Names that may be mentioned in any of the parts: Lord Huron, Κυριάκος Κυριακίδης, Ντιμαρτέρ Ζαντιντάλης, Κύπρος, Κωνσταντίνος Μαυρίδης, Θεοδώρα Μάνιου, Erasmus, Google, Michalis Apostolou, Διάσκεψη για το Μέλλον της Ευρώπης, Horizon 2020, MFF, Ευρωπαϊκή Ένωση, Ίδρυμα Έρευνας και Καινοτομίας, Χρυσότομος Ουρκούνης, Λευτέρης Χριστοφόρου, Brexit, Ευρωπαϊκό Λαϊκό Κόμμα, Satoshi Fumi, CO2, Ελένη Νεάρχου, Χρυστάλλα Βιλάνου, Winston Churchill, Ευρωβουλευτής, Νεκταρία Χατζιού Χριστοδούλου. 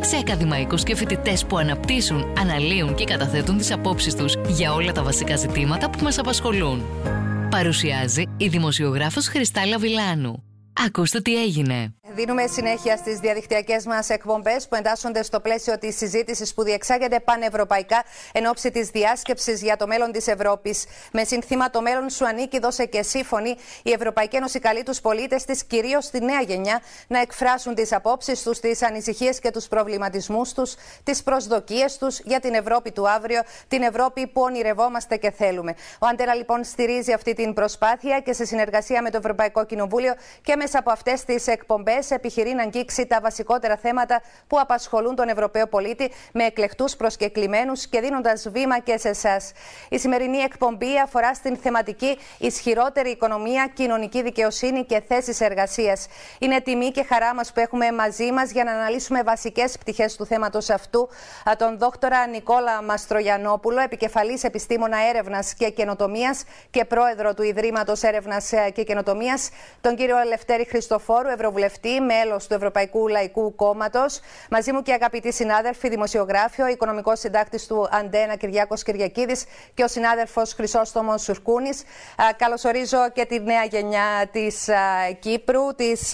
σε ακαδημαϊκούς και φοιτητές που αναπτύσσουν, αναλύουν και καταθέτουν τις απόψεις τους για όλα τα βασικά ζητήματα που μας απασχολούν. Παρουσιάζει η δημοσιογράφος Χρυστάλλα Βιλάνου. Ακούστε τι έγινε. Δίνουμε συνέχεια στις διαδικτυακές μας εκπομπές που εντάσσονται στο πλαίσιο της συζήτησης που διεξάγεται πανευρωπαϊκά εν ώψη της διάσκεψης για το μέλλον της Ευρώπης. Με σύνθημα «Το μέλλον σου ανήκει, δώσε και εσύ φωνή», η Ευρωπαϊκή Ένωση καλεί τους πολίτες της, κυρίως τη νέα γενιά, να εκφράσουν τις απόψεις τους, τις ανησυχίες και τους προβληματισμούς τους, τις προσδοκίες τους για την Ευρώπη του αύριο, την Ευρώπη που ονειρευόμαστε και θέλουμε. Ο ΑΝΤ1 λοιπόν στηρίζει αυτή την προσπάθεια και σε συνεργασία με το Ευρωπαϊκό Κοινοβούλιο και μέσα από αυτές τις εκπομπές επιχειρεί να αγγίξει τα βασικότερα θέματα που απασχολούν τον Ευρωπαίο πολίτη με εκλεκτούς προσκεκλημένους και δίνοντας βήμα και σε εσάς. Η σημερινή εκπομπή αφορά στην θεματική ισχυρότερη οικονομία, κοινωνική δικαιοσύνη και θέσεις εργασίας. Είναι τιμή και χαρά μας που έχουμε μαζί μας για να αναλύσουμε βασικές πτυχές του θέματος αυτού τον δόκτορα Νικόλα Μαστρογιαννόπουλο, επικεφαλής επιστήμονα έρευνας και καινοτομίας και πρόεδρο του Ιδρύματος Έρευνας και Καινοτομίας, τον κύριο Λευτέρη Χριστοφόρου, Ευρωβουλευτή, μέλος του Ευρωπαϊκού Λαϊκού Κόμματος. Μαζί μου και αγαπητοί συνάδελφοι, δημοσιογράφοι, ο οικονομικός συντάκτης του ΑΝΤ1 Κυριάκος Κυριακίδης και ο συνάδελφος Χρυσότομος Ουρκούνης. Καλωσορίζω και τη νέα γενιά της Κύπρου, τις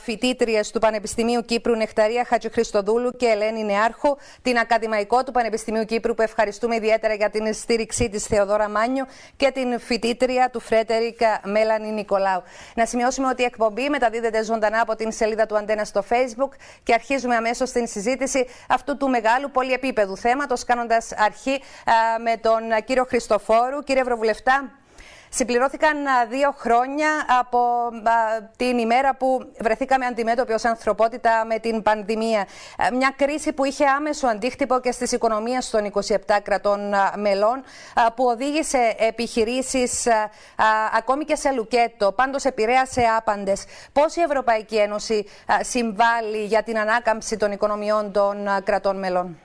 φοιτήτριες του Πανεπιστημίου Κύπρου Νεκταρία Χατζιού Χριστοδούλου και Ελένη Νεάρχου, την ακαδημαϊκό του Πανεπιστημίου Κύπρου που ευχαριστούμε ιδιαίτερα για την στήριξή της, Θεοδώρα Μάνιου, και την φοιτήτρια του Φρέντερικ Μέλανη Νικολάου. Να σημειώσουμε ότι η εκπομπή μεταδίδεται ζωντανά από την σελίδα του ΑΝΤ1 στο Facebook και αρχίζουμε αμέσως την συζήτηση αυτού του μεγάλου πολυεπίπεδου θέματος, κάνοντας αρχή με τον κύριο Χριστοφόρου. Κύριε Ευρωβουλευτά, συμπληρώθηκαν 2 χρόνια από την ημέρα που βρεθήκαμε αντιμέτωποι ως ανθρωπότητα με την πανδημία. Μια κρίση που είχε άμεσο αντίκτυπο και στις οικονομίες των 27 κρατών μελών, που οδήγησε επιχειρήσεις ακόμη και σε λουκέτο, πάντως επηρέασε άπαντες. Πώς η Ευρωπαϊκή Ένωση συμβάλλει για την ανάκαμψη των οικονομιών των κρατών μελών?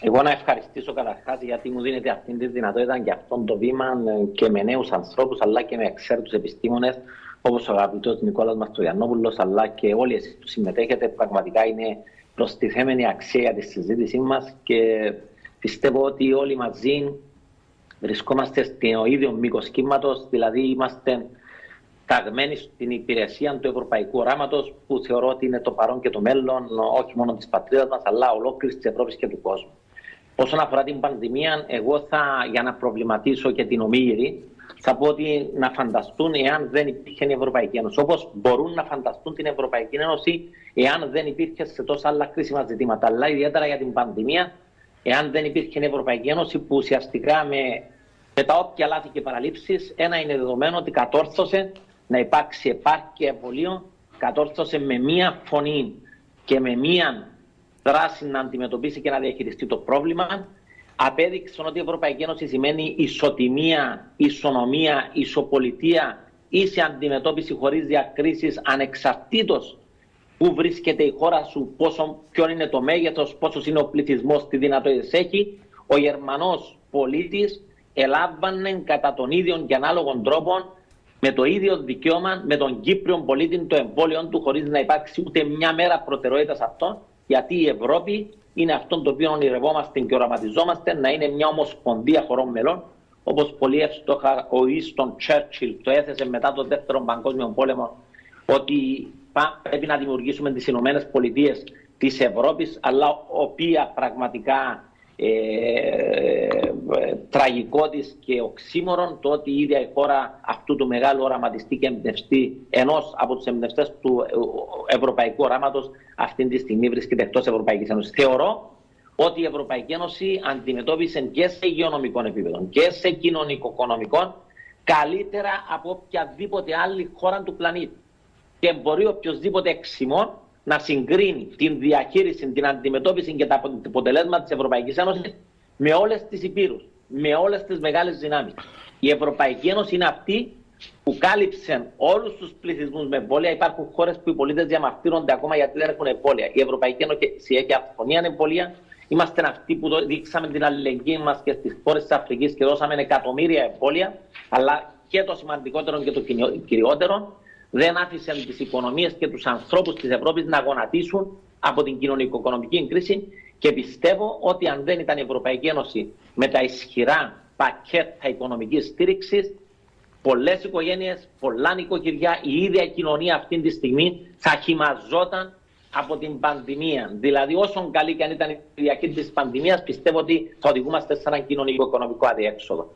Εγώ να ευχαριστήσω καταρχάς γιατί μου δίνεται αυτή τη δυνατότητα και αυτό το βήμα και με νέους ανθρώπους αλλά και με εξαίρετους επιστήμονες όπως ο αγαπητός Νικόλας Μαστρογιαννόπουλος αλλά και όλοι εσείς που συμμετέχετε. Πραγματικά είναι προστιθέμενη αξία της συζήτησής μας και πιστεύω ότι όλοι μαζί βρισκόμαστε στο ίδιο μήκος κύματος, δηλαδή είμαστε ταγμένοι στην υπηρεσία του ευρωπαϊκού οράματος που θεωρώ ότι είναι το παρόν και το μέλλον όχι μόνο της πατρίδας μας αλλά ολόκληρης της Ευρώπης και του κόσμου. Όσον αφορά την πανδημία, εγώ για να προβληματίσω και την ομίγυρη, θα πω ότι να φανταστούν εάν δεν υπήρχε η Ευρωπαϊκή Ένωση. Όπως μπορούν να φανταστούν την Ευρωπαϊκή Ένωση εάν δεν υπήρχε σε τόσα άλλα κρίσιμα ζητήματα. Αλλά ιδιαίτερα για την πανδημία, εάν δεν υπήρχε η Ευρωπαϊκή Ένωση που ουσιαστικά με τα όποια λάθη και παραλήψεις, ένα είναι δεδομένο ότι κατόρθωσε να υπάρξει επάρκεια εμβολίων, κατόρθωσε με μία φωνή και με μία δράση να αντιμετωπίσει και να διαχειριστεί το πρόβλημα. Απέδειξαν ότι η Ευρωπαϊκή Ένωση σημαίνει ισοτιμία, ισονομία, ισοπολιτεία, ίση αντιμετώπιση χωρίς διακρίσεις, ανεξαρτήτως που βρίσκεται η χώρα σου, ποιον είναι το μέγεθος, πόσος είναι ο πληθυσμός, τι δυνατότητες έχει. Ο Γερμανός πολίτης ελάμβανε κατά τον ίδιο και ανάλογον τρόπο, με το ίδιο δικαίωμα με τον Κύπριο πολίτη το εμβόλιο του, χωρίς να υπάρξει ούτε μια μέρα προτεραιότητα αυτών, γιατί η Ευρώπη είναι αυτό το οποίο ονειρευόμαστε και οραματιζόμαστε, να είναι μια ομοσπονδία χωρών μελών, όπως πολύ εύστοχα ο Winston Churchill το έθεσε μετά τον Δεύτερο Παγκόσμιο Πόλεμο, ότι πρέπει να δημιουργήσουμε τις Ηνωμένες Πολιτείες της Ευρώπης, αλλά οποία πραγματικά τραγικό της και οξύμορον το ότι η ίδια η χώρα αυτού του μεγάλου οραματιστή και εμπνευστή, ενός από τους εμπνευστές του ευρωπαϊκού οράματος, αυτή τη στιγμή βρίσκεται εκτός Ευρωπαϊκής Ένωσης. Θεωρώ ότι η Ευρωπαϊκή Ένωση αντιμετώπισε και σε υγειονομικό επίπεδο και σε κοινωνικο-οικονομικό καλύτερα από οποιαδήποτε άλλη χώρα του πλανήτη και μπορεί οποιοδήποτε εξημών να συγκρίνει την διαχείριση, την αντιμετώπιση και τα αποτελέσματα της Ευρωπαϊκής Ένωσης με όλες τις υπήρους. με όλες τις μεγάλες δυνάμεις. Η Ευρωπαϊκή Ένωση είναι αυτή που κάλυψε όλους τους πληθυσμούς με εμβόλια. Υπάρχουν χώρες που οι πολίτες διαμαρτύρονται ακόμα γιατί δεν έχουν εμβόλια. Η Ευρωπαϊκή Ένωση έχει αυθονία εμβόλια. Είμαστε αυτοί που δείξαμε την αλληλεγγύη μας και στις χώρες της Αφρικής και δώσαμε εκατομμύρια εμβόλια. Αλλά και το σημαντικότερο και το κυριότερο, δεν άφησαν τις οικονομίες και τους ανθρώπους της Ευρώπης να γονατίσουν από την κοινωνικο-οικονομική κρίση. Και πιστεύω ότι αν δεν ήταν η Ευρωπαϊκή Ένωση με τα ισχυρά πακέτα οικονομικής στήριξης, πολλές οικογένειες, πολλά νοικοκυριά, η ίδια κοινωνία αυτή τη στιγμή θα χυμαζόταν από την πανδημία. Δηλαδή, όσο καλή και αν ήταν η διακήρυξη της πανδημίας, πιστεύω ότι θα οδηγούμαστε σε έναν κοινωνικο-οικονομικό αδιέξοδο.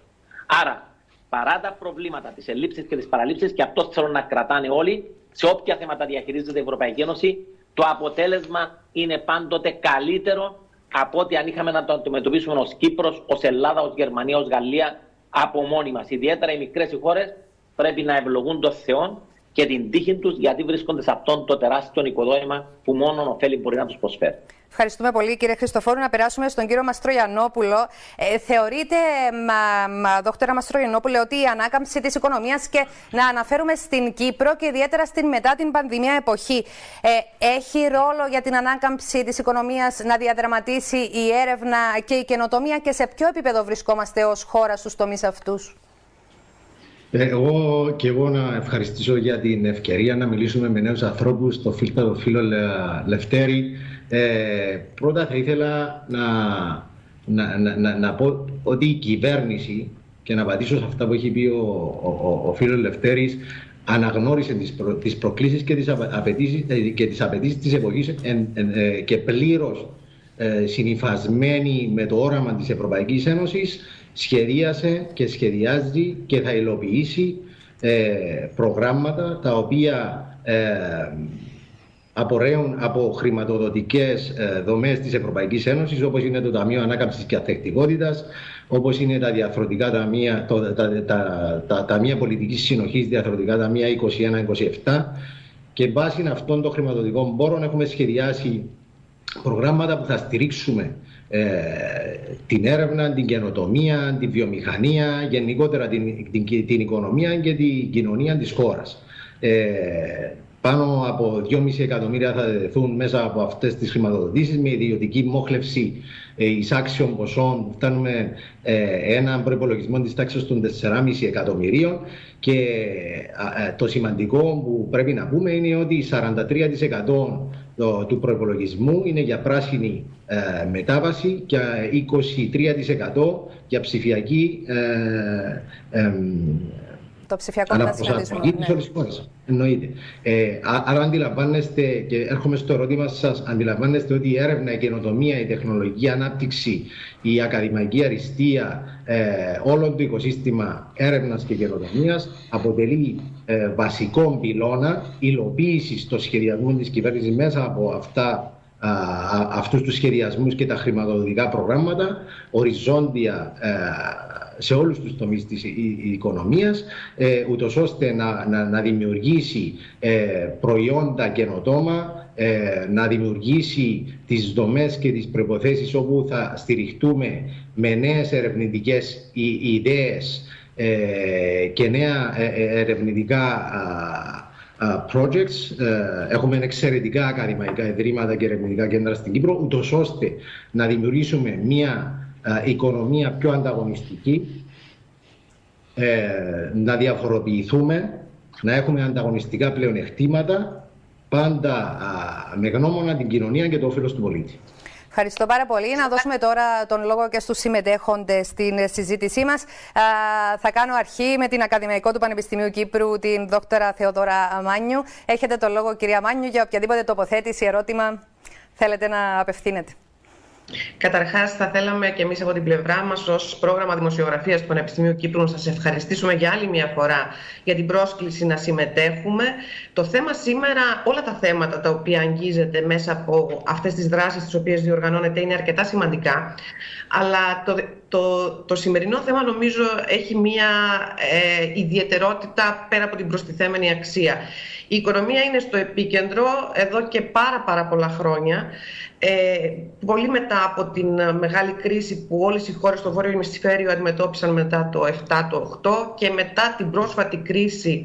Άρα, παρά τα προβλήματα, τις ελλείψεις και τις παραλήψεις, και αυτό θέλουν να κρατάνε όλοι, σε όποια θέματα διαχειρίζεται η Ευρωπαϊκή Ένωση, το αποτέλεσμα είναι πάντοτε καλύτερο από ό,τι αν είχαμε να το αντιμετωπίσουμε ως Κύπρος, ως Ελλάδα, ως Γερμανία, ως Γαλλία από μόνοι μας. Ιδιαίτερα οι μικρές χώρες πρέπει να ευλογούν τον Θεό και την τύχη τους, γιατί βρίσκονται σε αυτόν το τεράστιο οικοδόμημα που μόνον ωφέλη μπορεί να τους προσφέρει. Ευχαριστούμε πολύ, κύριε Χριστοφόρου. Να περάσουμε στον κύριο Μαστρογιαννόπουλο. Θεωρείτε, δόκτωρα Μαστρογιαννόπουλε, ότι η ανάκαμψη της οικονομίας, και να αναφέρουμε στην Κύπρο και ιδιαίτερα στην μετά την πανδημία εποχή, έχει ρόλο για την ανάκαμψη της οικονομίας να διαδραματίσει η έρευνα και η καινοτομία, και σε ποιο επίπεδο βρισκόμαστε ως χώρα στους τομείς αυτούς? Εγώ να ευχαριστήσω για την ευκαιρία να μιλήσουμε με νέους ανθρώπους, το φίλο Λευτέρη. Πρώτα θα ήθελα να πω ότι η κυβέρνηση, και να απαντήσω σε αυτά που έχει πει ο φίλος Λευτέρης, αναγνώρισε τις προκλήσεις και τις απαιτήσεις της εποχής και πλήρως συνυφασμένη με το όραμα της Ευρωπαϊκής Ένωσης, σχεδίασε και σχεδιάζει και θα υλοποιήσει προγράμματα τα οποία απορρέουν από χρηματοδοτικές δομές της Ευρωπαϊκής Ένωσης, όπως είναι το Ταμείο Ανάκαμψης και Ανθεκτικότητας, όπως είναι τα διαρθρωτικά ταμεία, τα ταμεία πολιτικής συνοχής, διαρθρωτικά ταμεία 21-27, και βάσει αυτών των χρηματοδοτικών πόρων έχουμε σχεδιάσει προγράμματα που θα στηρίξουμε την έρευνα, την καινοτομία, την βιομηχανία, γενικότερα την οικονομία και την κοινωνία της χώρας. Πάνω από 2,5 εκατομμύρια θα δεθούν μέσα από αυτές τις χρηματοδοτήσεις, με ιδιωτική μόχλευση εισάξιων ποσών που φτάνουμε έναν προϋπολογισμό της τάξης των 4,5 εκατομμυρίων. Και το σημαντικό που πρέπει να πούμε είναι ότι 43% του προϋπολογισμού είναι για πράσινη μετάβαση και 23% για ψηφιακή αναπροσαρμογή της όλης χώρας. Εννοείται. Άρα αντιλαμβάνεστε, και έρχομαι στο ερώτημα σας, αντιλαμβάνεστε ότι η έρευνα, η καινοτομία, η τεχνολογική ανάπτυξη, η ακαδημαϊκή αριστεία, όλο το οικοσύστημα έρευνας και καινοτομίας αποτελεί βασικό πυλώνα υλοποίησης των σχεδιασμών της κυβέρνησης μέσα από αυτούς τους σχεδιασμούς και τα χρηματοδοτικά προγράμματα, οριζόντια σε όλους τους τομείς της οικονομίας, ούτως ώστε να δημιουργήσει προϊόντα καινοτόμα, να δημιουργήσει τις δομές και τις προϋποθέσεις όπου θα στηριχτούμε με νέες ερευνητικές ιδέες και νέα ερευνητικά projects. Έχουμε εξαιρετικά ακαδημαϊκά ιδρύματα και ερευνητικά κέντρα στην Κύπρο, ούτως ώστε να δημιουργήσουμε μια οικονομία πιο ανταγωνιστική, να διαφοροποιηθούμε, να έχουμε ανταγωνιστικά πλεονεκτήματα, πάντα με γνώμονα την κοινωνία και το όφελος του πολίτη. Ευχαριστώ πάρα πολύ. Να δώσουμε τώρα τον λόγο και στους συμμετέχοντες στην συζήτησή μας. Θα κάνω αρχή με την ακαδημαϊκό του Πανεπιστημίου Κύπρου, την δόκτωρα Θεοδώρα Μάνιου. Έχετε τον λόγο, κυρία Μάνιου, για οποιαδήποτε τοποθέτηση, ερώτημα θέλετε να απευθύνετε. Καταρχάς, θα θέλαμε και εμείς από την πλευρά μας, ως πρόγραμμα δημοσιογραφίας του Πανεπιστημίου Κύπρου, να σας ευχαριστήσουμε για άλλη μια φορά για την πρόσκληση να συμμετέχουμε. Το θέμα σήμερα, όλα τα θέματα τα οποία αγγίζεται μέσα από αυτές τις δράσεις τις οποίες διοργανώνεται, είναι αρκετά σημαντικά. Αλλά το σημερινό θέμα, νομίζω, έχει μια ιδιαιτερότητα πέρα από την προστιθέμενη αξία. Η οικονομία είναι στο επίκεντρο εδώ και πάρα πολλά χρόνια. Πολύ μετά από την μεγάλη κρίση που όλες οι χώρες στο Βόρειο Ημισφαίριο αντιμετώπισαν μετά το 7, το 8 και μετά την πρόσφατη κρίση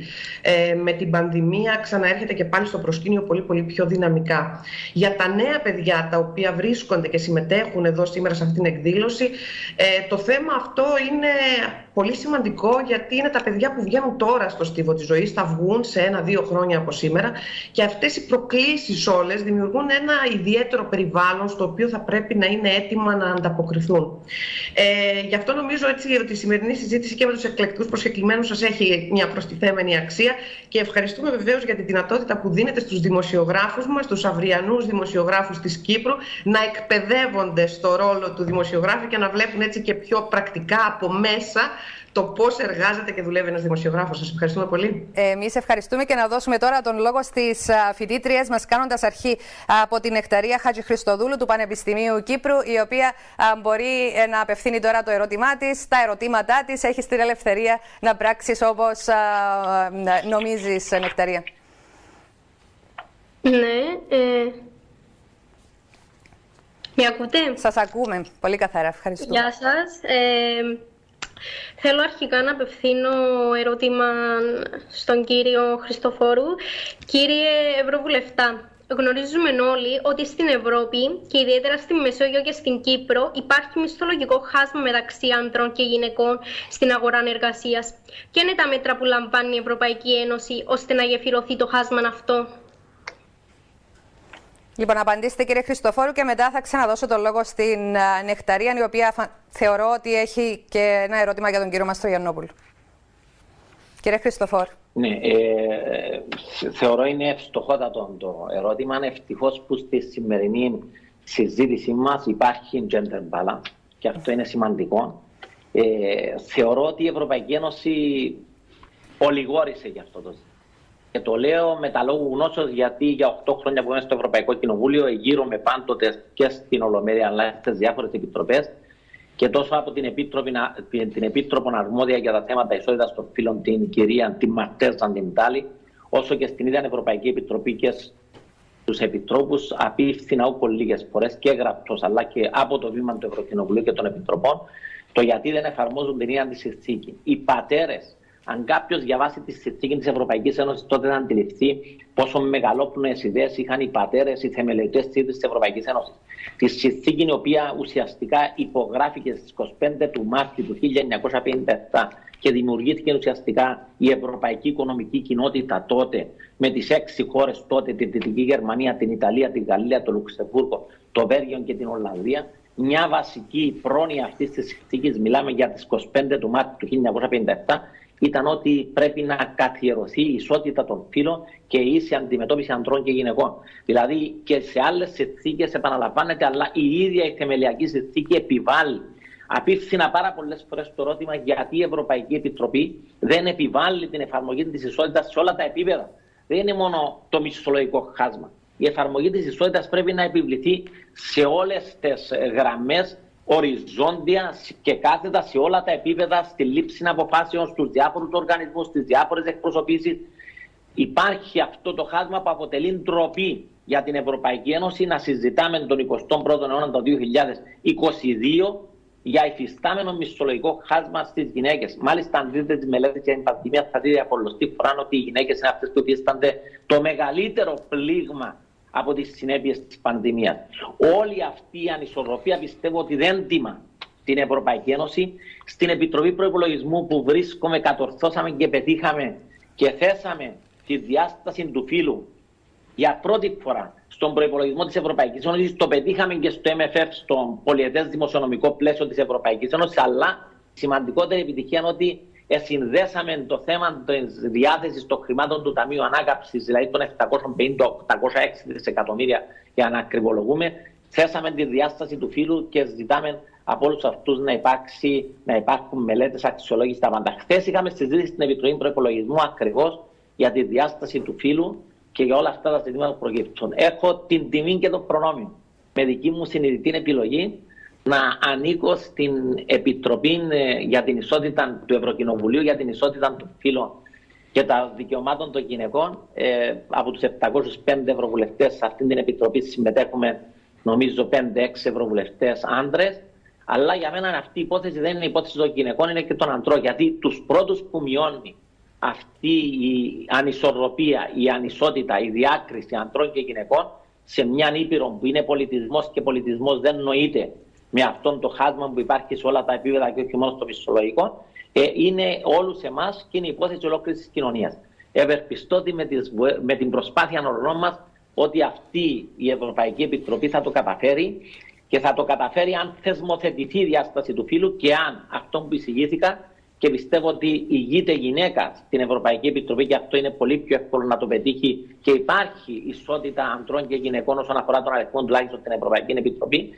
με την πανδημία ξαναέρχεται και πάλι στο προσκήνιο πολύ πιο δυναμικά. Για τα νέα παιδιά τα οποία βρίσκονται και συμμετέχουν εδώ σήμερα σε αυτήν την εκδήλωση, το θέμα αυτό είναι πολύ σημαντικό, γιατί είναι τα παιδιά που βγαίνουν τώρα στο στίβο της ζωής, θα βγουν σε 1-2 χρόνια από σήμερα, και αυτές οι προκλήσεις όλες δημιουργούν ένα ιδιαίτερο περιβάλλον στο οποίο θα πρέπει να είναι έτοιμα να ανταποκριθούν. Γι' αυτό νομίζω έτσι ότι η σημερινή συζήτηση και με τους εκλεκτούς προσκεκλημένους σας έχει μια προστιθέμενη αξία, και ευχαριστούμε βεβαίως για τη δυνατότητα που δίνεται στους δημοσιογράφους μας, στους αυριανούς δημοσιογράφους της Κύπρου, να εκπαιδεύονται στο ρόλο του δημοσιογράφου και να βλέπουν έτσι και πιο πρακτικά από μέσα το πώς εργάζεται και δουλεύει ένας δημοσιογράφος. Σας ευχαριστούμε πολύ. Εμείς ευχαριστούμε, και να δώσουμε τώρα τον λόγο στις φοιτήτριες μας, κάνοντας αρχή από την Νεκταρία Χατζιού Χριστοδούλου του Πανεπιστημίου Κύπρου, η οποία μπορεί να απευθύνει τώρα το ερώτημά της, τα ερωτήματά της. Έχεις την ελευθερία να πράξεις όπως νομίζεις, Νεκταρία. Ναι. Με ακούτε? Σας ακούμε πολύ καθαρά. Ευχαριστούμε. Γεια σας. Θέλω αρχικά να απευθύνω ερώτημα στον κύριο Χριστοφόρου. Κύριε Ευρωβουλευτά, γνωρίζουμε όλοι ότι στην Ευρώπη και ιδιαίτερα στη Μεσόγειο και στην Κύπρο υπάρχει μισθολογικό χάσμα μεταξύ ανδρών και γυναικών στην αγορά εργασίας. Ποια είναι τα μέτρα που λαμβάνει η Ευρωπαϊκή Ένωση ώστε να γεφυρωθεί το χάσμα αυτό? Λοιπόν, απαντήστε κύριε Χριστοφόρου, και μετά θα ξαναδώσω τον λόγο στην Νεκταρία, η οποία θεωρώ ότι έχει και ένα ερώτημα για τον κύριο Μαστρογιαννόπουλο. Κύριε Χριστοφόρου. Ναι, θεωρώ είναι ευστοχότατο το ερώτημα. Ευτυχώς που στη σημερινή συζήτησή μας υπάρχει gender balance, και αυτό είναι σημαντικό. Θεωρώ ότι η Ευρωπαϊκή Ένωση ολιγόρησε για αυτό το ζήτημα. Και το λέω με τα λόγου γνώσεως, γιατί για 8 χρόνια που είμαι στο Ευρωπαϊκό Κοινοβούλιο, εγείρομαι πάντοτε και στην Ολομέλεια αλλά και στις διάφορες επιτροπές, και τόσο από την Επίτροπο Αρμόδια για τα θέματα ισότητας των φύλων, την κυρία Ντιμαρτέρ Ζαντιντάλη, όσο και στην ίδια Ευρωπαϊκή Επιτροπή και στους επιτρόπους, απίφθηνα όπου λίγες φορές και γραπτός αλλά και από το βήμα του Ευρωκοινοβουλίου και των Επιτροπών, το γιατί δεν εφαρμόζουν την ίδια τη συνθήκη. Οι πατέρες. Αν κάποιος διαβάσει τη συνθήκη της Ευρωπαϊκής Ένωσης, τότε θα αντιληφθεί πόσο μεγαλόπνοες ιδέες είχαν οι πατέρες, οι θεμελιωτές της Ευρωπαϊκής Ένωσης. Τη συνθήκη, η οποία ουσιαστικά υπογράφηκε στις 25 του Μάρτιου του 1957 και δημιουργήθηκε ουσιαστικά η Ευρωπαϊκή Οικονομική Κοινότητα τότε, με τις 6 χώρες τότε, την Δυτική Γερμανία, την Ιταλία, την Γαλλία, το Λουξεμβούργο, το Βέλγιο και την Ολλανδία. Μια βασική πρόνοια αυτής της συνθήκης, μιλάμε για τις 25 του Μάρτιου του 1957. Ήταν ότι πρέπει να καθιερωθεί η ισότητα των φύλων και η ίση αντιμετώπιση ανδρών και γυναικών. Δηλαδή και σε άλλες συνθήκες επαναλαμβάνεται, αλλά η ίδια η θεμελιακή συνθήκη επιβάλλει. Απίφθηνα πάρα πολλές φορές το ερώτημα γιατί η Ευρωπαϊκή Επιτροπή δεν επιβάλλει την εφαρμογή της ισότητας σε όλα τα επίπεδα. Δεν είναι μόνο το μισθολογικό χάσμα. Η εφαρμογή της ισότητας πρέπει να επιβληθεί σε όλες τις γραμμές, οριζόντια και κάθετα, σε όλα τα επίπεδα, στη λήψη αποφάσεων, στους διάφορους οργανισμούς, στις διάφορες εκπροσωπήσεις. Υπάρχει αυτό το χάσμα που αποτελεί ντροπή για την Ευρωπαϊκή Ένωση, να συζητάμε τον 21ο αιώνα, το 2022, για υφιστάμενο μισθολογικό χάσμα στις γυναίκες. Μάλιστα, αν δείτε τις μελέτες για την πανδημία, θα δείτε για πολλωστή φορά ότι οι γυναίκες είναι αυτές που υφίστανται το μεγαλύτερο πλήγμα από τις συνέπειες της πανδημίας. Όλη αυτή η ανισορροπία πιστεύω ότι δεν τιμά την Ευρωπαϊκή Ένωση. Στην Επιτροπή Προϋπολογισμού που βρίσκομαι, κατορθώσαμε και πετύχαμε και θέσαμε τη διάσταση του φύλου για πρώτη φορά στον προϋπολογισμό της Ευρωπαϊκής Ένωσης. Το πετύχαμε και στο MFF, στον πολιετές δημοσιονομικό πλαίσιο της Ευρωπαϊκής Ένωσης. Αλλά σημαντικότερη επιτυχία είναι ότι συνδέσαμε το θέμα της διάθεσης των χρημάτων του Ταμείου Ανάκαμψης, δηλαδή των 750-806 δισεκατομμύρια, για να ακριβολογούμε. Θέσαμε τη διάσταση του φύλου και ζητάμε από όλους αυτούς να υπάρχουν μελέτες αξιολόγησης τα πάντα. Χθες είχαμε συζήτηση στην Επιτροπή Προϋπολογισμού ακριβώς για τη διάσταση του φύλου και για όλα αυτά τα ζητήματα που προκύπτουν. Έχω την τιμή και το προνόμιο, με δική μου συνειδητή επιλογή, να ανήκω στην Επιτροπή για την Ισότητα του Ευρωκοινοβουλίου, για την Ισότητα των Φύλων και των Δικαιωμάτων των Γυναικών. Από τους 705 ευρωβουλευτές σε αυτήν την Επιτροπή συμμετέχουμε νομίζω 5-6 ευρωβουλευτές άντρες. Αλλά για μένα αυτή η υπόθεση δεν είναι υπόθεση των γυναικών, είναι και των ανδρών. Γιατί τους πρώτους που μειώνει αυτή η ανισορροπία, η ανισότητα, η διάκριση ανδρών και γυναικών σε μια ήπειρο που είναι πολιτισμός και πολιτισμός δεν νοείται με αυτόν το χάσμα που υπάρχει σε όλα τα επίπεδα και όχι μόνο στο φυσιολογικό, είναι όλους εμάς και είναι η υπόθεση ολόκληρης της κοινωνίας. Ευελπιστώ ότι με την προσπάθεια όλων μας ότι αυτή η Ευρωπαϊκή Επιτροπή θα το καταφέρει και θα το καταφέρει αν θεσμοθετηθεί η διάσταση του φύλου και αν αυτό που εισηγήθηκα, και πιστεύω ότι ηγείται γυναίκα στην Ευρωπαϊκή Επιτροπή και αυτό είναι πολύ πιο εύκολο να το πετύχει και υπάρχει ισότητα ανδρών και γυναικών όσον αφορά τον αριθμό τουλάχιστον στην Ευρωπαϊκή Επιτροπή,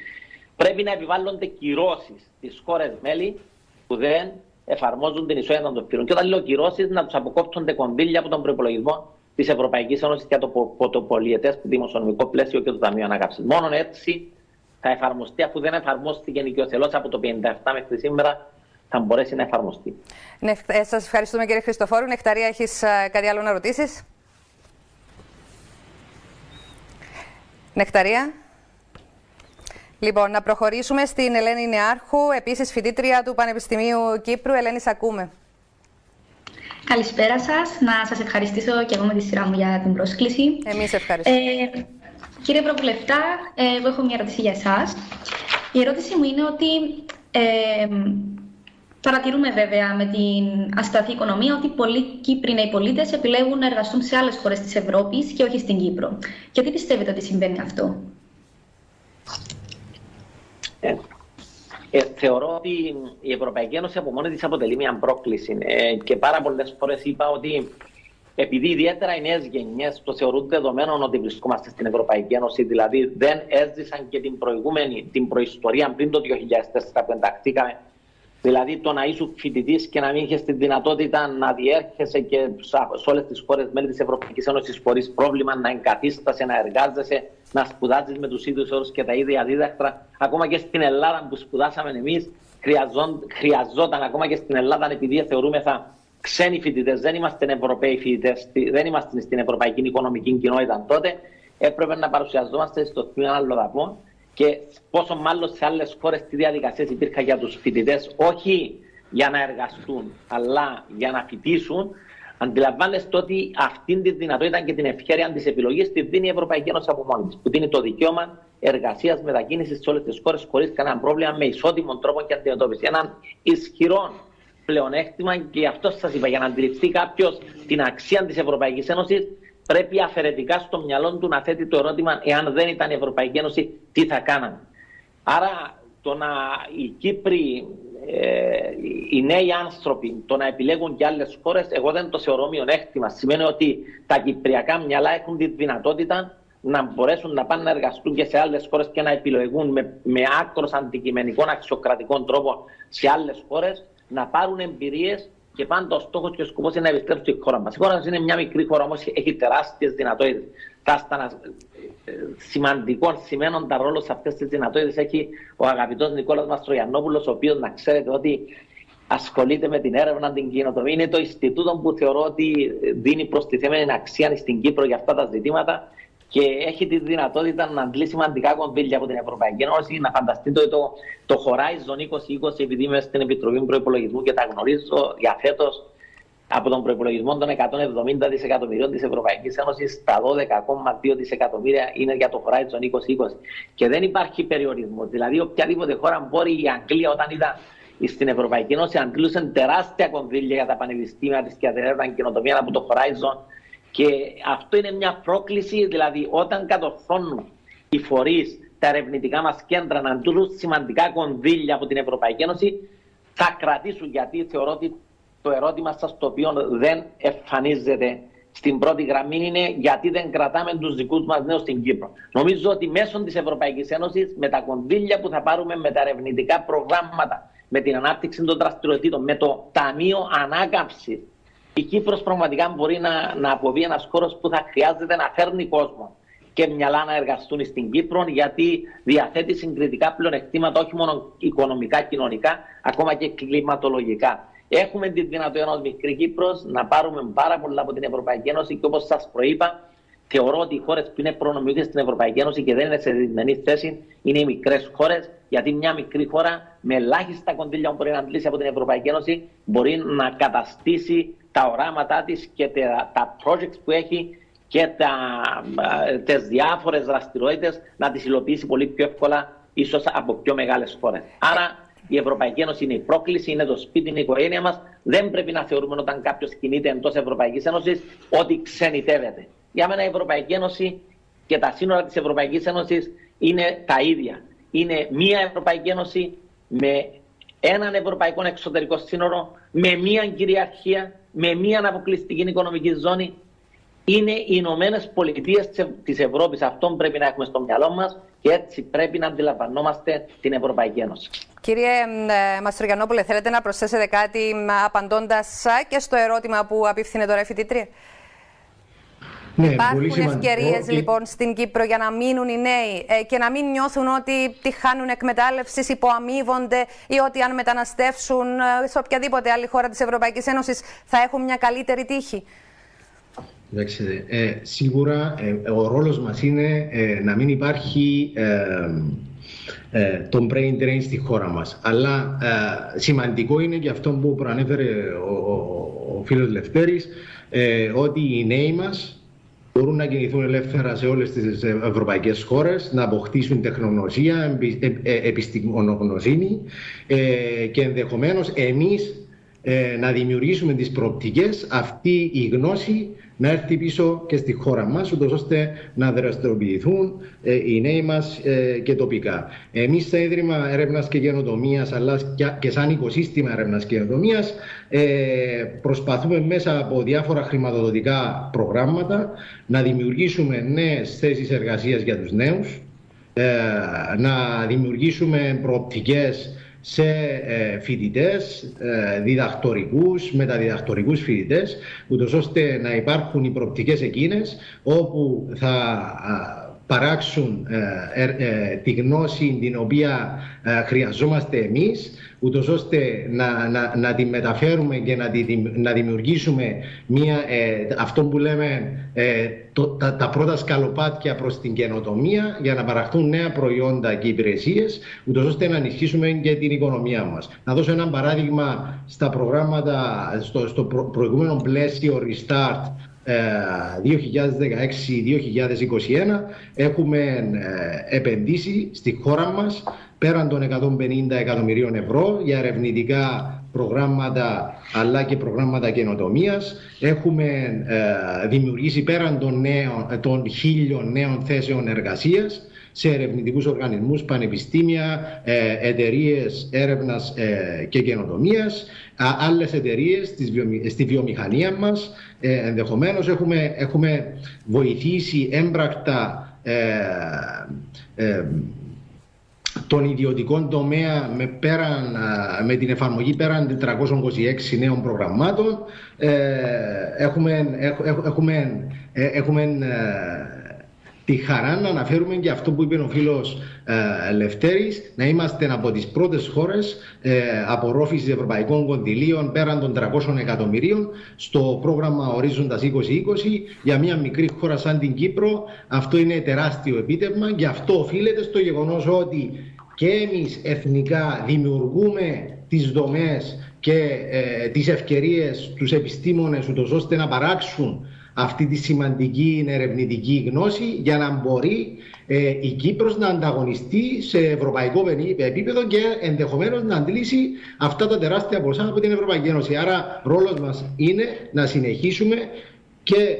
πρέπει να επιβάλλονται κυρώσεις στις χώρες μέλη που δεν εφαρμόζουν την ισότητα των φύλων. Και όταν λέω κυρώσεις, να τους αποκόπτονται κονδύλια από τον προϋπολογισμό της Ευρωπαϊκής Ένωσης και από το πολιετές δημοσιονομικό πλαίσιο και το Ταμείο Ανάκαμψης. Μόνο έτσι θα εφαρμοστεί, αφού δεν εφαρμόστηκε νοικιοθελώς από το 1957 μέχρι σήμερα, θα μπορέσει να εφαρμοστεί. Ναι, σας ευχαριστούμε κύριε Χριστοφόρου. Νεκταρία, έχεις κάτι άλλο να ρωτήσεις? Νεκταρία. Λοιπόν, να προχωρήσουμε στην Ελένη Νεάρχου, επίσης φοιτήτρια του Πανεπιστημίου Κύπρου. Ελένη, σε ακούμε. Καλησπέρα σας. Να σας ευχαριστήσω και εγώ με τη σειρά μου για την πρόσκληση. Εμείς ευχαριστούμε. Κύριε Ευρωβουλευτά, εγώ έχω μια ερώτηση για εσάς. Η ερώτηση μου είναι ότι παρατηρούμε βέβαια με την ασταθή οικονομία ότι πολλοί Κύπρινοι πολίτες επιλέγουν να εργαστούν σε άλλες χώρες της Ευρώπης και όχι στην Κύπρο. Και τι πιστεύετε ότι συμβαίνει αυτό? Θεωρώ ότι η Ευρωπαϊκή Ένωση από μόνη της αποτελεί μια πρόκληση και πάρα πολλές φορές είπα ότι επειδή ιδιαίτερα οι νέες γενιές το θεωρούν δεδομένο ότι βρισκόμαστε στην Ευρωπαϊκή Ένωση, δηλαδή δεν έζησαν και την προηγούμενη, την προϊστορία πριν το 2004 που ενταχθήκαμε, δηλαδή το να είσαι φοιτητής και να μην είχες τη δυνατότητα να διέρχεσαι και σε όλες τις χώρες μέλη της Ευρωπαϊκής Ένωσης χωρίς πρόβλημα, να εγκαθίστασαι, να εργάζεσαι, να σπουδάζεις με τους ίδιους όρους και τα ίδια δίδακτρα. Ακόμα και στην Ελλάδα που σπουδάσαμε εμείς, χρειαζόταν ακόμα και στην Ελλάδα, επειδή θεωρούμεθα ξένοι φοιτητές, δεν είμαστε Ευρωπαίοι φοιτητές, δεν είμαστε στην Ευρωπαϊκή Οικονομική Κοινότητα τότε, έπρεπε να παρουσιαζόμαστε στο τμήμα αλλοδαπών. Και πόσο μάλλον σε άλλες χώρες τι διαδικασίες υπήρχαν για τους φοιτητές, όχι για να εργαστούν, αλλά για να φοιτήσουν. Αντιλαμβάνεστε ότι αυτήν τη δυνατότητα και την ευχέρεια της επιλογής τη δίνει η Ευρωπαϊκή Ένωση από μόνη της, που δίνει το δικαίωμα εργασίας, μετακίνησης σε όλες τις χώρες χωρίς κανένα πρόβλημα, με ισότιμο τρόπο και αντιμετώπιση. Έναν ισχυρό πλεονέκτημα, και γι' αυτό σας είπα, για να αντιληφθεί κάποιος την αξία της Ευρωπαϊκής Ένωσης, πρέπει αφαιρετικά στο μυαλό του να θέτει το ερώτημα: εάν δεν ήταν η Ευρωπαϊκή Ένωση, τι θα κάναμε. Άρα, το να οι Κύπροι, οι νέοι άνθρωποι, το να επιλέγουν και άλλες χώρες, εγώ δεν το θεωρώ μειονέκτημα. Σημαίνει ότι τα κυπριακά μυαλά έχουν τη δυνατότητα να μπορέσουν να πάνε να εργαστούν και σε άλλες χώρες και να επιλογούν με άκρος αντικειμενικό, αξιοκρατικό τρόπο σε άλλες χώρες, να πάρουν εμπειρίες. Και πάντα ο στόχος και ο σκοπός είναι να επιστρέψει η χώρα μας. Η χώρα μας είναι μια μικρή χώρα, όμως έχει τεράστιες δυνατότητες. Σημαντικό σημαίνοντα ρόλο σε αυτές τις δυνατότητες έχει ο αγαπητός Νικόλας Μαστρογιαννόπουλος, ο οποίος, να ξέρετε, ότι ασχολείται με την έρευνα, την κοινοτομία. Είναι το Ινστιτούτο που θεωρώ ότι δίνει προστιθέμενη αξία στην Κύπρο για αυτά τα ζητήματα και έχει τη δυνατότητα να αντλήσει σημαντικά κονδύλια από την Ευρωπαϊκή Ένωση. Να φανταστείτε το Horizon 2020, επειδή είμαι στην Επιτροπή Προϋπολογισμού και τα γνωρίζω, για φέτος από τον προϋπολογισμό των 170 δισεκατομμυρίων της Ευρωπαϊκής Ένωσης, τα 12,2 δισεκατομμύρια είναι για το Horizon 2020. Και δεν υπάρχει περιορισμό. Δηλαδή, οποιαδήποτε χώρα μπορεί, η Αγγλία, όταν ήταν στην Ευρωπαϊκή Ένωση, αντλούσαν τεράστια κονδύλια για τα πανεπιστήμια της και την έρευνα καινοτομία από το Horizon. Και αυτό είναι μια πρόκληση, δηλαδή όταν κατορθώνουν οι φορείς, τα ερευνητικά μας κέντρα, να αντλούν σημαντικά κονδύλια από την Ευρωπαϊκή Ένωση, θα κρατήσουν, γιατί θεωρώ ότι το ερώτημα σας, το οποίο δεν εμφανίζεται στην πρώτη γραμμή, είναι γιατί δεν κρατάμε τους δικούς μας νέους στην Κύπρο. Νομίζω ότι μέσω της Ευρωπαϊκής Ένωσης, με τα κονδύλια που θα πάρουμε, με τα ερευνητικά προγράμματα, με την ανάπτυξη των δραστηριοτήτων, με το Ταμείο Ανάκαμψης, η Κύπρος πραγματικά μπορεί να αποβεί ένας χώρος που θα χρειάζεται να φέρνει κόσμο και μυαλά να εργαστούν στην Κύπρο, γιατί διαθέτει συγκριτικά πλεονεκτήματα, όχι μόνο οικονομικά, κοινωνικά, ακόμα και κλιματολογικά. Έχουμε τη δυνατότητα ως μικρή Κύπρος να πάρουμε πάρα πολλά από την Ευρωπαϊκή Ένωση και, όπως σας προείπα, Θεωρώ ότι οι χώρες που είναι προνομιούχες στην Ευρωπαϊκή Ένωση και δεν είναι σε δυσμενή θέση είναι οι μικρές χώρες, γιατί μια μικρή χώρα με ελάχιστα κονδύλια που μπορεί να αντλήσει από την Ευρωπαϊκή Ένωση μπορεί να καταστήσει τα οράματά της και τα projects που έχει και τις διάφορες δραστηριότητες να τις υλοποιήσει πολύ πιο εύκολα, ίσως από πιο μεγάλες χώρες. Άρα η Ευρωπαϊκή Ένωση είναι η πρόκληση, είναι το σπίτι, είναι η οικογένεια μας. Δεν πρέπει να θεωρούμε όταν κάποιος κινείται εντός Ευρωπαϊκής Ένωσης ότι ξενιτεύεται. Για μένα η Ευρωπαϊκή Ένωση και τα σύνορα της Ευρωπαϊκής Ένωσης είναι τα ίδια. Είναι μία Ευρωπαϊκή Ένωση με έναν ευρωπαϊκό εξωτερικό σύνορο, με μία κυριαρχία, με μία αποκλειστική οικονομική ζώνη. Είναι οι Ηνωμένες Πολιτείες της Ευρώπης. Αυτόν πρέπει να έχουμε στο μυαλό μας και έτσι πρέπει να αντιλαμβανόμαστε την Ευρωπαϊκή Ένωση. Κύριε Μαστρογιαννόπουλε, θέλετε να προσθέσετε κάτι απαντώντας και στο ερώτημα που απίφθινε τώρα η φοιτήτρια? Ναι, υπάρχουν ευκαιρίες λοιπόν στην Κύπρο για να μείνουν οι νέοι και να μην νιώθουν ότι τη χάνουν εκμετάλλευσης, υποαμείβονται ή ότι αν μεταναστεύσουν σε οποιαδήποτε άλλη χώρα της Ευρωπαϊκής Ένωσης θα έχουν μια καλύτερη τύχη? Εντάξει, σίγουρα ο ρόλος μας είναι να μην υπάρχει τον brain drain στη χώρα μας. Αλλά σημαντικό είναι και αυτό που προανέφερε ο φίλος Λευτέρης, ότι οι νέοι μας μπορούν να κινηθούν ελεύθερα σε όλες τις ευρωπαϊκές χώρες, να αποκτήσουν τεχνογνωσία, επιστημονογνωσύνη και ενδεχομένως εμείς να δημιουργήσουμε τις προοπτικές αυτή η γνώση να έρθει πίσω και στη χώρα μας, ούτως ώστε να δραστηριοποιηθούν οι νέοι μας και τοπικά. Εμείς, στα Ίδρυμα Έρευνας και Καινοτομίας, αλλά και σαν οικοσύστημα έρευνας και καινοτομίας, προσπαθούμε μέσα από διάφορα χρηματοδοτικά προγράμματα να δημιουργήσουμε νέες θέσεις εργασίας για τους νέους, να δημιουργήσουμε προοπτικές σε φοιτητές, διδακτορικούς, μεταδιδακτορικούς φοιτητές, ούτως ώστε να υπάρχουν οι προοπτικές εκείνες όπου θα παράξουν τη γνώση την οποία χρειαζόμαστε εμείς, ούτως ώστε να τη μεταφέρουμε και να δημιουργήσουμε αυτό που λέμε τα πρώτα σκαλοπάτια προς την καινοτομία, για να παραχθούν νέα προϊόντα και υπηρεσίες, ούτως ώστε να ενισχύσουμε και την οικονομία μας. Να δώσω ένα παράδειγμα στα προγράμματα, στο προηγούμενο πλαίσιο Restart 2016-2021 έχουμε επενδύσει στη χώρα μας πέραν των 150 εκατομμυρίων ευρώ για ερευνητικά προγράμματα αλλά και προγράμματα καινοτομίας. Έχουμε δημιουργήσει πέραν των 1.000 νέων θέσεων εργασίας σε ερευνητικούς οργανισμούς, πανεπιστήμια, εταιρείες έρευνας και καινοτομίας, άλλες εταιρείες στη βιομηχανία μας. Ενδεχομένως έχουμε βοηθήσει έμπρακτα τον ιδιωτικό τομέα με την εφαρμογή πέραν 426 νέων προγραμμάτων. Έχουμε τη χαρά να αναφέρουμε και αυτό που είπε ο φίλος Λευτέρης, να είμαστε από τις πρώτες χώρες απορρόφησης ευρωπαϊκών κονδυλίων πέραν των 300 εκατομμυρίων στο πρόγραμμα Ορίζοντας 2020. Για μια μικρή χώρα σαν την Κύπρο αυτό είναι τεράστιο επίτευγμα και αυτό οφείλεται στο γεγονός ότι και εμείς εθνικά δημιουργούμε τις δομές και τις ευκαιρίες τους επιστήμονες, ούτως ώστε να παράξουν αυτή τη σημαντική ερευνητική γνώση για να μπορεί η Κύπρος να ανταγωνιστεί σε ευρωπαϊκό επίπεδο και ενδεχομένως να αντλήσει αυτά τα τεράστια ποσά από την Ευρωπαϊκή Ένωση. Άρα ρόλος μας είναι να συνεχίσουμε και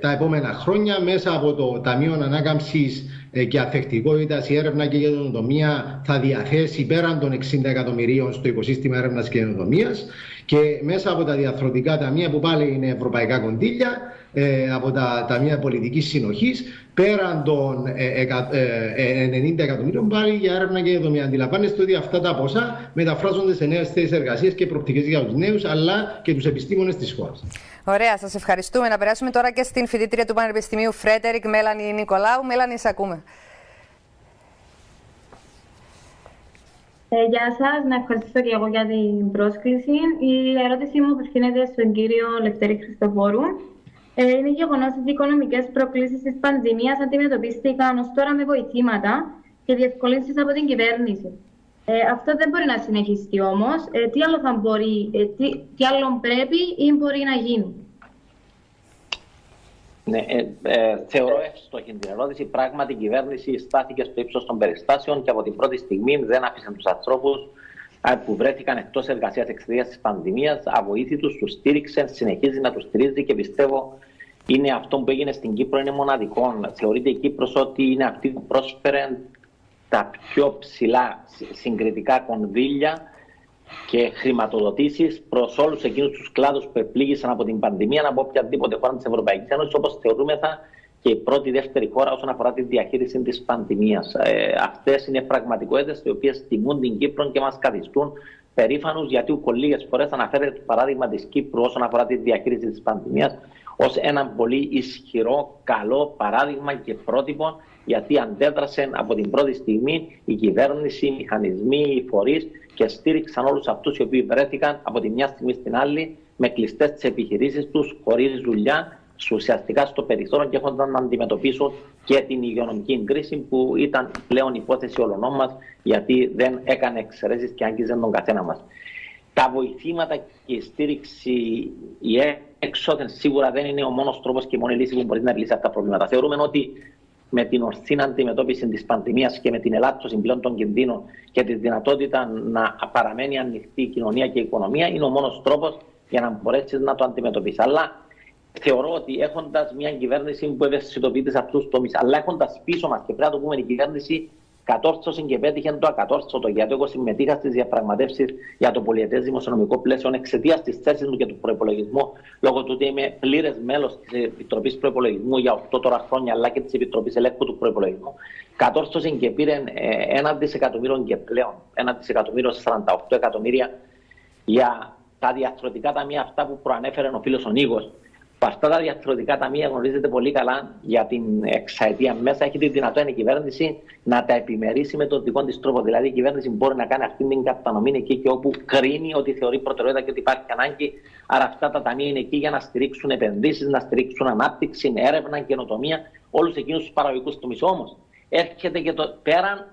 τα επόμενα χρόνια μέσα από το Ταμείο Ανάκαμψης και Ανθεκτικότητας η έρευνα και η καινοτομία θα διαθέσει πέραν των 60 εκατομμυρίων στο οικοσύστημα έρευνας και καινοτομίας και μέσα από τα διαρθρωτικά ταμεία που πάλι είναι ευρωπαϊκά κονδύλια, από τα ταμεία πολιτικής συνοχής πέραν των 90 εκατομμυρίων πάλι για έρευνα και καινοτομία. Αντιλαμβάνεστε ότι αυτά τα ποσά μεταφράζονται σε νέες θέσεις εργασίας και προοπτικές για τους νέους αλλά και τους επιστήμονες της χώρας. Ωραία, σας ευχαριστούμε. Να περάσουμε τώρα και στην φοιτήτρια του Πανεπιστημίου Φρέντερικ Μέλανη Νικολάου. Μέλανη, σε ακούμε. Γεια σας, να ευχαριστήσω και εγώ για την πρόσκληση. Η ερώτησή μου απευθύνεται στον κύριο Λευτέρη Χριστοφόρου. Είναι γεγονός ότι οι οικονομικές προκλήσεις της πανδημίας αντιμετωπίστηκαν ως τώρα με βοηθήματα και διευκολύνσεις από την κυβέρνηση. Αυτό δεν μπορεί να συνεχιστεί όμως. Τι άλλο θα μπορεί, τι άλλο πρέπει ή μπορεί να γίνει? Ναι, θεωρώ εύστοχη την ερώτηση. Πράγματι, η κυβέρνηση στάθηκε στο ύψος των περιστάσεων και από την πρώτη στιγμή δεν άφησαν τους ανθρώπους που βρέθηκαν εκτός εργασίας εξαιτίας της πανδημίας αβοήθητους, τους στήριξε, συνεχίζει να τους στηρίζει και πιστεύω είναι αυτό που έγινε στην Κύπρο, είναι μοναδικό. Θεωρείται η Κύπρος ότι είναι αυτή που πρόσφερε τα πιο ψηλά συγκριτικά κονδύλια και χρηματοδοτήσεις προς όλους εκείνους τους κλάδους που επλήγησαν από την πανδημία από οποιαδήποτε χώρα της Ευρωπαϊκής Ένωσης, όπως θεωρούμεθα και η πρώτη-δεύτερη χώρα όσον αφορά τη διαχείριση της πανδημίας. Αυτές είναι πραγματικότητες οι οποίες τιμούν την Κύπρο και μας καθιστούν περήφανους, γιατί πολλές φορές αναφέρεται το παράδειγμα της Κύπρου όσον αφορά τη διαχείριση της πανδημίας ως ένα πολύ ισχυρό, καλό παράδειγμα και πρότυπο, γιατί αντέδρασε από την πρώτη στιγμή η κυβέρνηση, οι μηχανισμοί, οι φορείς και στήριξαν όλους αυτούς οι οποίοι βρέθηκαν από τη μια στιγμή στην άλλη με κλειστές τις επιχειρήσεις τους, χωρίς δουλειά, ουσιαστικά στο περιθώριο και έχονταν να αντιμετωπίσουν και την υγειονομική κρίση που ήταν πλέον υπόθεση όλων μας, γιατί δεν έκανε εξαιρέσεις και άγγιζε τον καθένα μας. Τα βοηθήματα και η στήριξη, η έξοδεν σίγουρα δεν είναι ο μόνος τρόπος και η μόνη λύση που μπορεί να λύσει αυτά τα προβλήματα. Θεωρούμε ότι με την ορθή αντιμετώπιση της πανδημίας και με την ελάττωση πλέον των κινδύνων και τη δυνατότητα να παραμένει ανοιχτή η κοινωνία και η οικονομία είναι ο μόνος τρόπος για να μπορέσει να το αντιμετωπίσει. Αλλά θεωρώ ότι έχοντας μια κυβέρνηση που ευαισθητοποιείται σε αυτούς τους τομείς, αλλά έχοντας πίσω μας, και πρέπει να το πούμε, η κυβέρνηση κατόρθωσε και πέτυχε το ακατόρθωτο, γιατί εγώ συμμετείχα στις διαπραγματεύσεις για το πολιετές δημοσιονομικό πλαίσιο εξαιτίας της θέσης μου και του προϋπολογισμού, λόγω του ότι είμαι πλήρες μέλος της Επιτροπής Προϋπολογισμού για 8 τώρα χρόνια, αλλά και της Επιτροπής Ελέγχου του Προϋπολογισμού. Κατόρθωσε και πήρε 1 δισεκατομμύριο και πλέον, 1 δισεκατομμύριο 48 εκατομμύρια για τα διαρθρωτικά ταμεία αυτά που προανέφερε ο φίλος ο Νίκος. Αυτά τα διαρθρωτικά ταμεία γνωρίζετε πολύ καλά για την εξαετία μέσα. Έχει τη δυνατότητα η κυβέρνηση να τα επιμερίσει με τον δικό της τρόπο. Δηλαδή, η κυβέρνηση μπορεί να κάνει αυτή την κατανομή εκεί και όπου κρίνει ότι θεωρεί προτεραιότητα και ότι υπάρχει ανάγκη. Άρα, αυτά τα ταμεία είναι εκεί για να στηρίξουν επενδύσεις, να στηρίξουν ανάπτυξη, έρευνα, καινοτομία, όλους εκείνους τους παραγωγικούς τομείς. Όμως, έρχεται και το πέραν,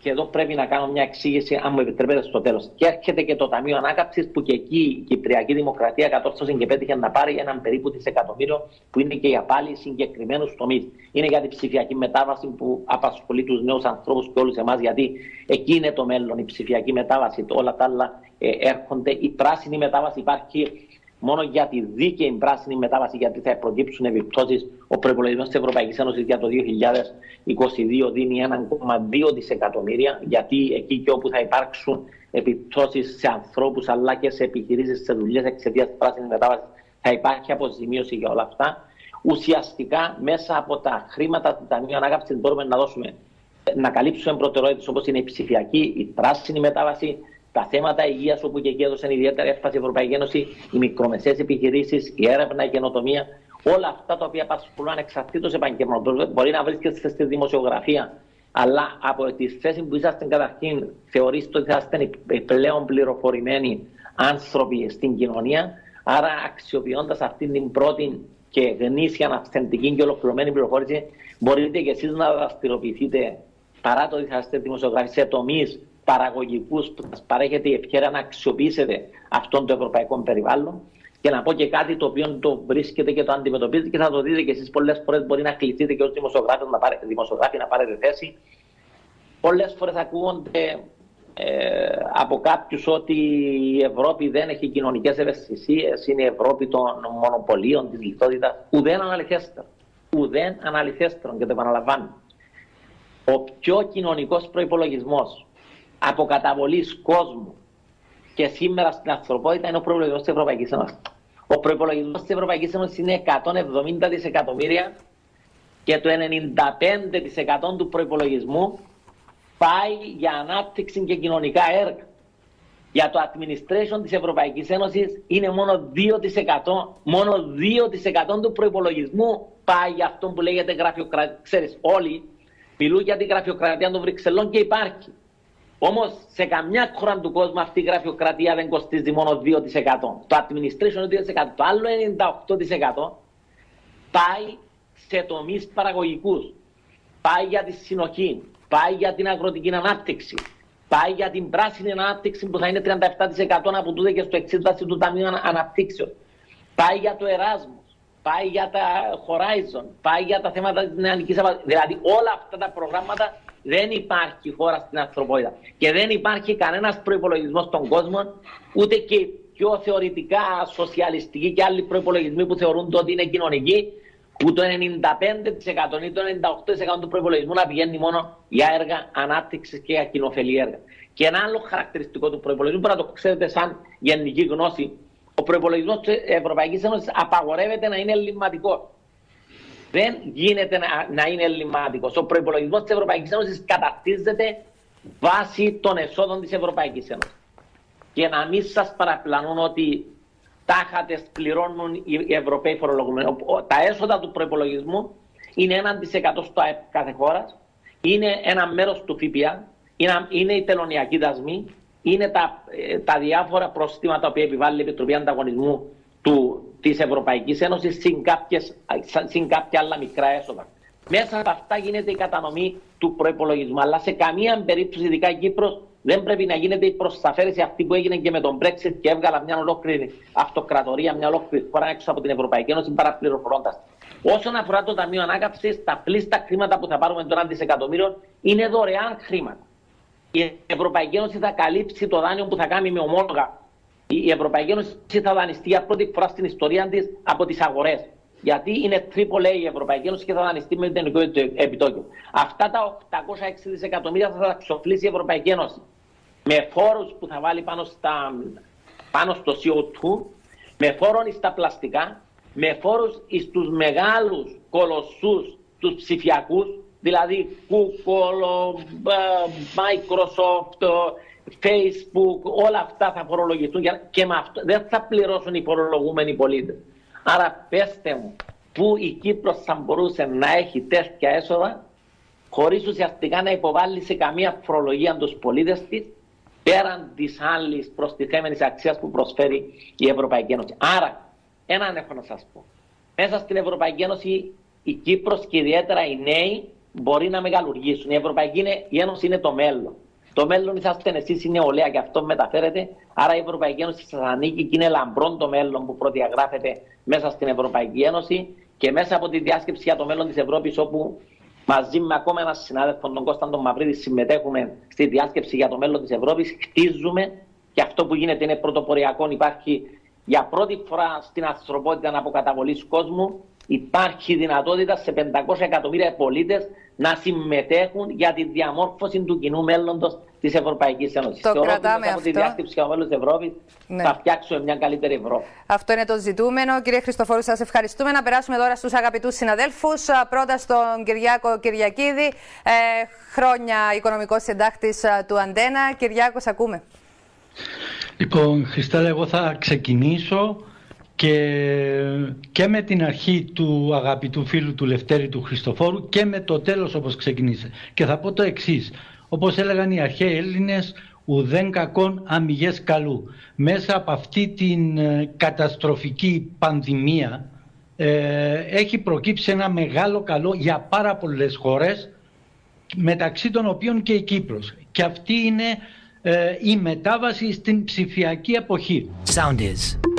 και εδώ πρέπει να κάνω μια εξήγηση, αν μου επιτρέπετε, στο τέλος. Και έρχεται και το Ταμείο Ανάκαμψης, που και εκεί η Κυπριακή Δημοκρατία κατόρθωσε και πέτυχε να πάρει έναν περίπου δισεκατομμύριο, που είναι και για πάλι συγκεκριμένους τομείς. Είναι για την ψηφιακή μετάβαση που απασχολεί τους νέους ανθρώπους και όλους εμάς, γιατί εκεί είναι το μέλλον, η ψηφιακή μετάβαση. Όλα τα άλλα έρχονται. Η πράσινη μετάβαση υπάρχει μόνο για τη δίκαιη πράσινη μετάβαση, γιατί θα προκύψουν επιπτώσεις. Ο προϋπολογισμός της Ευρωπαϊκής Ένωσης για το 2022 δίνει 1,2 δισεκατομμύρια, γιατί εκεί και όπου θα υπάρξουν επιπτώσεις σε ανθρώπους αλλά και σε επιχειρήσεις, σε δουλειές εξαιτίας της πράσινης μετάβασης, θα υπάρχει αποζημίωση για όλα αυτά. Ουσιαστικά, μέσα από τα χρήματα του Ταμείου Ανάκαμψης μπορούμε να δώσουμε, να καλύψουμε προτεραιότητες όπως είναι η ψηφιακή, η πράσινη μετάβαση, τα θέματα υγείας, όπου και εκεί έδωσαν ιδιαίτερη έμφαση η Ευρωπαϊκή Ένωση, οι μικρομεσαίες επιχειρήσεις, η έρευνα, η καινοτομία, όλα αυτά τα οποία απασχολούν ανεξαρτήτως επαγγελματών. Μπορεί να βρίσκεστε στη δημοσιογραφία, αλλά από τη θέση που είσαστε καταρχήν, θεωρείστε ότι θα είστε οι πλέον πληροφορημένοι άνθρωποι στην κοινωνία. Άρα, αξιοποιώντας αυτή την πρώτη και γνήσια, αυθεντική και ολοκληρωμένη πληροφόρηση, μπορείτε κι εσείς να δραστηριοποιηθείτε, παρά το ότι θα είστε δημοσιογράφοι, σε τομείς παραγωγικούς που σας παρέχεται η ευκαιρία να αξιοποιήσετε αυτόν το ευρωπαϊκό περιβάλλον. Και να πω και κάτι το οποίο το βρίσκετε και το αντιμετωπίζετε και θα το δείτε και εσείς πολλές φορές. Μπορεί να κληθείτε και ως δημοσιογράφοι να πάρετε θέση. Πολλές φορές ακούγονται από κάποιους ότι η Ευρώπη δεν έχει κοινωνικές ευαισθησίες, είναι η Ευρώπη των μονοπωλίων, της λιτότητας. Ουδέν αναλυθέστερα. Ουδέν αναλυθέστερα, και το επαναλαμβάνω. Ο πιο κοινωνικός προϋπολογισμός από καταβολής κόσμου και σήμερα στην ανθρωπότητα είναι ο προϋπολογισμός της Ευρωπαϊκής Ένωσης. Ο προϋπολογισμός της Ευρωπαϊκής Ένωσης είναι 170 δισεκατομμύρια και το 95% του προϋπολογισμού πάει για ανάπτυξη και κοινωνικά έργα. Για το administration της Ευρωπαϊκής Ένωσης είναι μόνο 2%, μόνο 2% του προϋπολογισμού πάει για αυτό που λέγεται γραφειοκρατία. Ξέρεις, όλοι μιλούν για τη γραφειοκρατία των Βρυξελών και υπάρχει. Όμως σε καμιά χώρα του κόσμου αυτή η γραφειοκρατία δεν κοστίζει μόνο 2%. Το administration είναι 2%. Το άλλο 98% πάει σε τομείς παραγωγικούς. Πάει για τη συνοχή. Πάει για την αγροτική ανάπτυξη. Πάει για την πράσινη ανάπτυξη που θα είναι 37% από τούτε και στο 60% του Ταμείου Αναπτύξεως. Πάει για το Erasmus. Πάει για τα Horizon. Πάει για τα θέματα της νεανικής απασχόλησης. Δηλαδή όλα αυτά τα προγράμματα. Δεν υπάρχει χώρα στην ανθρωπότητα και δεν υπάρχει κανένας προϋπολογισμός στον κόσμο, ούτε και πιο θεωρητικά σοσιαλιστικοί και άλλοι προϋπολογισμοί που θεωρούν ότι είναι κοινωνικοί, που το 95% ή το 98% του προϋπολογισμού να πηγαίνει μόνο για έργα ανάπτυξης και για κοινοφελή έργα. Και ένα άλλο χαρακτηριστικό του προϋπολογισμού, που να το ξέρετε σαν γενική γνώση, ο προϋπολογισμός της Ευρωπαϊκής Ένωσης απαγορεύεται να είναι ελλειμματικός. Δεν γίνεται να είναι ελλειμματικός. Ο προϋπολογισμός της Ευρωπαϊκής Ένωσης καταρτίζεται βάσει των εσόδων της Ευρωπαϊκής Ένωσης. Και να μην σας παραπλανούν ότι τάχα τες πληρώνουν οι Ευρωπαίοι φορολογούμενοι. Τα έσοδα του προϋπολογισμού είναι 1% στο ΑΕΠ κάθε χώρας, είναι ένα μέρος του ΦΠΑ, είναι οι τελωνιακοί δασμοί, είναι τα διάφορα προστήματα που επιβάλλει η Επιτροπή Ανταγωνισμού της Ευρωπαϊκής Ένωσης συν κάποια άλλα μικρά έσοδα. Μέσα από αυτά γίνεται η κατανομή του προϋπολογισμού. Αλλά σε καμία περίπτωση, ειδικά η Κύπρος, δεν πρέπει να γίνεται η προσθαφέρηση αυτή που έγινε και με τον Brexit και έβγαλα μια ολόκληρη αυτοκρατορία, μια ολόκληρη χώρα έξω από την Ευρωπαϊκή Ένωση παραπληροφορώντας. Όσον αφορά το Ταμείο Ανάκαμψης, τα πλήστα χρήματα που θα πάρουμε των 1 δισεκατομμύριων είναι δωρεάν χρήματα. Η Ευρωπαϊκή Ένωση θα καλύψει το δάνειο που θα κάνει με ομόλογα. Η Ευρωπαϊκή Ένωση θα δανειστεί για πρώτη φορά στην ιστορία της από τις αγορές. Γιατί είναι AAA η Ευρωπαϊκή Ένωση και θα δανειστεί με το ελληνικό επιτόκιο. Αυτά τα 806 δισεκατομμύρια θα τα ξοφλήσει η Ευρωπαϊκή Ένωση. Με φόρους που θα βάλει πάνω στο CO2, με φόρων στα πλαστικά, με φόρους στους μεγάλους κολοσσούς, τους ψηφιακούς, δηλαδή Google, Microsoft, Facebook, όλα αυτά θα φορολογηθούν και με αυτό δεν θα πληρώσουν οι φορολογούμενοι πολίτες. Άρα πέστε μου, πού η Κύπρος θα μπορούσε να έχει τέτοια έσοδα χωρίς ουσιαστικά να υποβάλει σε καμία φορολογία τους πολίτες της, πέραν της άλλης προστιθέμενης αξίας που προσφέρει η Ευρωπαϊκή Ένωση. Άρα, έναν έχω να σας πω. Μέσα στην Ευρωπαϊκή Ένωση η Κύπρος και ιδιαίτερα οι νέοι μπορεί να μεγαλουργήσουν. Η Ευρωπαϊκή Ένωση είναι το μέλλον. Το μέλλον είσαστε εσείς, είναι νεολαία και αυτό μεταφέρεται. Άρα η Ευρωπαϊκή Ένωση σας ανήκει και είναι λαμπρόν το μέλλον που προδιαγράφεται μέσα στην Ευρωπαϊκή Ένωση και μέσα από τη διάσκεψη για το μέλλον της Ευρώπης, όπου μαζί με ακόμα έναν συνάδελφο, τον Κωνσταντίνο Μαυρίδη, συμμετέχουμε στη διάσκεψη για το μέλλον της Ευρώπης. Χτίζουμε και αυτό που γίνεται είναι πρωτοποριακό. Υπάρχει για πρώτη φορά στην ανθρωπότητα από καταβολής κόσμου. Υπάρχει δυνατότητα σε 500 εκατομμύρια πολίτες να συμμετέχουν για τη διαμόρφωση του κοινού μέλλοντος της Ευρωπαϊκής Ένωσης. Θεωρώ ότι μετά από τη διάσκεψη για το μέλλον της Ευρώπης θα φτιάξουμε μια καλύτερη Ευρώπη. Αυτό είναι το ζητούμενο. Κύριε Χριστοφόρου, σας ευχαριστούμε. Να περάσουμε τώρα στους αγαπητούς συναδέλφους. Πρώτα στον Κυριάκο Κυριακίδη, χρόνια οικονομικός συντάκτης του ΑΝΤ1. Κυριάκο, ακούμε. Λοιπόν, Χρυστάλλα, εγώ θα ξεκινήσω και με την αρχή του αγαπητού φίλου του Λευτέρη του Χριστοφόρου και με το τέλος όπως ξεκινήσε. Και θα πω το εξής. Όπως έλεγαν οι αρχαίοι Έλληνες, ουδέν κακόν αμιγές καλού. Μέσα από αυτή την καταστροφική πανδημία έχει προκύψει ένα μεγάλο καλό για πάρα πολλές χώρες, μεταξύ των οποίων και η Κύπρος. Και αυτή είναι η μετάβαση στην ψηφιακή εποχή. Sound is.